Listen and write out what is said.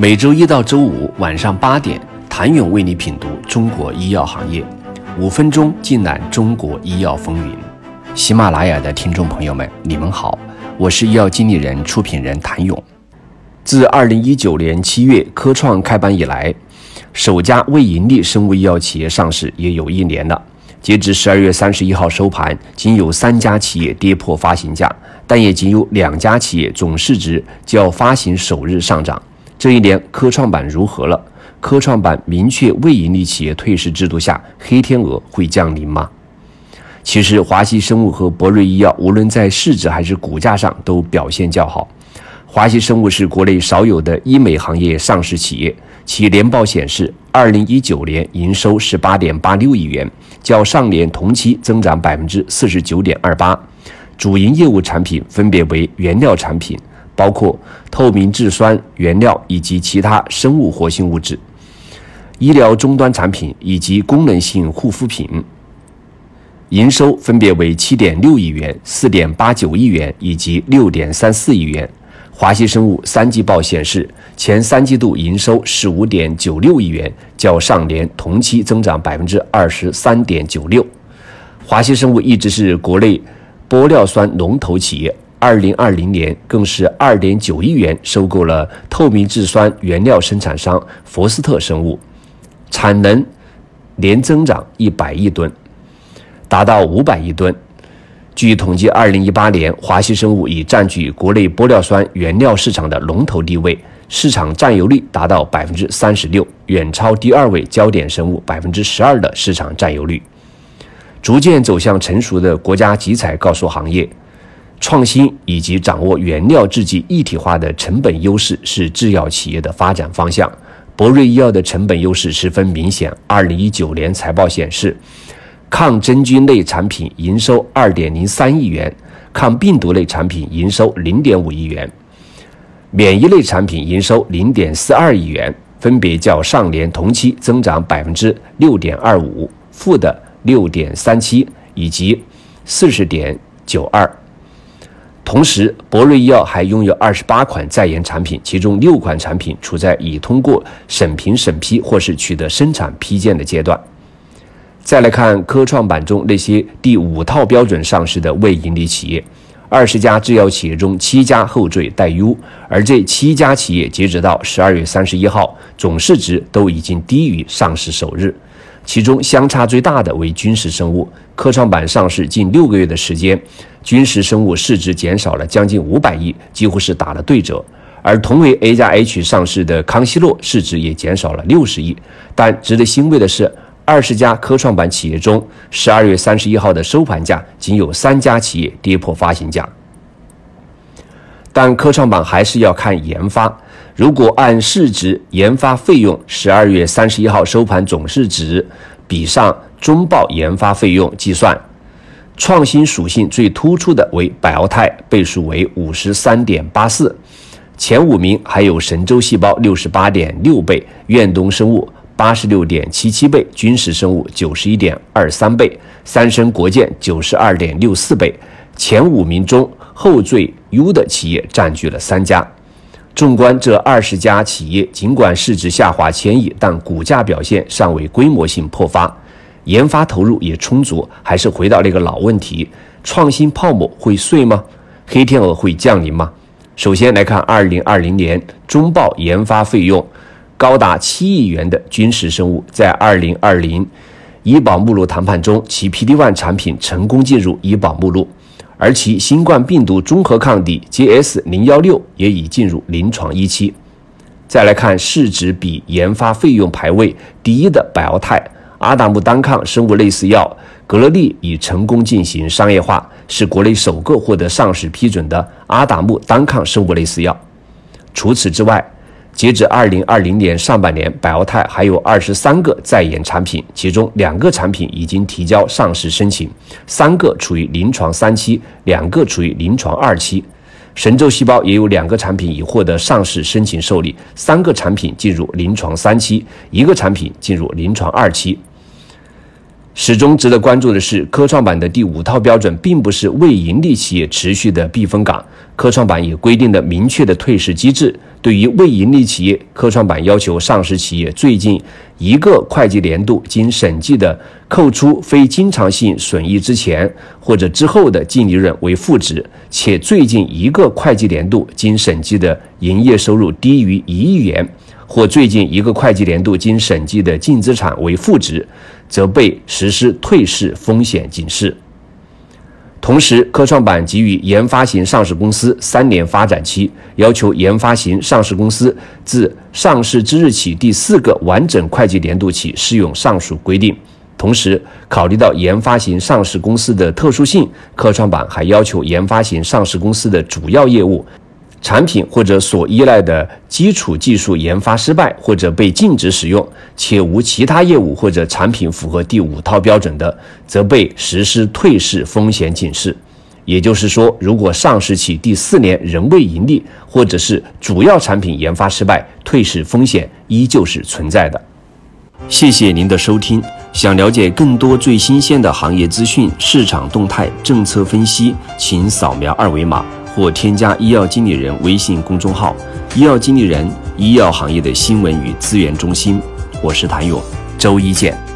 每周一到周五晚上8点，谭勇为你品读中国医药行业，5分钟尽览中国医药风云。喜马拉雅的听众朋友们，你们好，我是医药经理人、出品人谭勇。自2019年7月科创开板以来，首家未盈利生物医药企业上市也有1年了。截至12月31号收盘，仅有3家企业跌破发行价，但也仅有2家企业总市值较发行首日上涨。这一年科创板如何了？科创板明确未盈利企业退市制度下，黑天鹅会降临吗？其实华熙生物和博瑞医药无论在市值还是股价上都表现较好。华熙生物是国内少有的医美行业上市企业，其年报显示2019年营收 18.86 亿元，较上年同期增长 49.28%。 主营业务产品分别为原料产品，包括透明质酸原料以及其他生物活性物质，医疗终端产品以及功能性护肤品。营收分别为 7.6 亿元、 4.89 亿元以及 6.34 亿元。华熙生物3季报显示，前3季度营收 15.96 亿元，较上年同期增长 23.96%。 华熙生物一直是国内玻尿酸龙头企业，2020年更是 2.9 亿元收购了透明质酸原料生产商佛斯特生物，产能年增长100亿吨，达到500亿吨。据统计，2018年华熙生物已占据国内玻尿酸原料市场的龙头地位，市场占有率达到 36%， 远超第2位焦点生物 12% 的市场占有率。逐渐走向成熟的国家集采告诉行业，创新以及掌握原料制剂一体化的成本优势是制药企业的发展方向。博瑞医药的成本优势十分明显，2019年财报显示，抗真菌类产品营收 2.03 亿元，抗病毒类产品营收 0.5 亿元，免疫类产品营收 0.42 亿元，分别较上年同期增长 6.25%、负的 6.37% 以及 40.92%。 同时，博瑞医药还拥有28款在研产品，其中6款产品处在已通过审评审批或是取得生产批件的阶段。再来看科创板中那些第5套标准上市的未盈利企业，20家制药企业中7家后缀带 U， 而这7家企业截止到12月31号，总市值都已经低于上市首日。其中相差最大的为军事生物，科创板上市近6个月的时间，军事生物市值减少了将近500亿，几乎是打了对折。而同为 A+H 上市的康希诺市值也减少了60亿。但值得欣慰的是，20家科创板企业中，12月31号的收盘价仅有3家企业跌破发行价。但科创板还是要看研发，如果按市值研发费用，12月31号收盘总市值比上中报研发费用计算，创新属性最突出的为百奥泰，倍数为 53.84， 前5名还有神州细胞 68.6 倍，远东生物86.77 倍，军事生物 91.23 倍，三生国健 92.64 倍。前5名中，后缀 U 的企业占据了3家。纵观这20家企业，尽管市值下滑1000亿，但股价表现尚未规模性破发，研发投入也充足。还是回到那个老问题，创新泡沫会碎吗？黑天鹅会降临吗？首先来看2020年中报研发费用高达7亿元的军事生物，在2020医保目录谈判中，其 PD-1 产品成功进入医保目录，而其新冠病毒综合抗体 JS016 也已进入临床1期。再来看市值比研发费用排位第1的百奥泰，阿达木单抗生物类似药格勒利已成功进行商业化，是国内首个获得上市批准的阿达木单抗生物类似药。除此之外，截止2020年上半年，百奥泰还有23个在研产品，其中2个产品已经提交上市申请，3个处于临床3期，2个处于临床2期。神州细胞也有2个产品已获得上市申请受理，3个产品进入临床3期，1个产品进入临床2期。始终值得关注的是，科创板的第5套标准并不是未盈利企业持续的避风港，科创板也规定了明确的退市机制。对于未盈利企业，科创板要求上市企业最近1个会计年度经审计的扣除非经常性损益之前或者之后的净利润为负值，且最近1个会计年度经审计的营业收入低于1亿元，或最近1个会计年度经审计的净资产为负值，则被实施退市风险警示。同时，科创板给予研发型上市公司3年发展期，要求研发型上市公司自上市之日起第4个完整会计年度起适用上述规定。同时，考虑到研发型上市公司的特殊性，科创板还要求研发型上市公司的主要业务、产品或者所依赖的基础技术研发失败或者被禁止使用，且无其他业务或者产品符合第5套标准的，则被实施退市风险警示。也就是说，如果上市起第4年仍未盈利，或者是主要产品研发失败，退市风险依旧是存在的。谢谢您的收听。想了解更多最新鲜的行业资讯、市场动态、政策分析，请扫描2维码。或添加医药经理人微信公众号“医药经理人”，医药行业的新闻与资源中心。我是谭勇，周一见。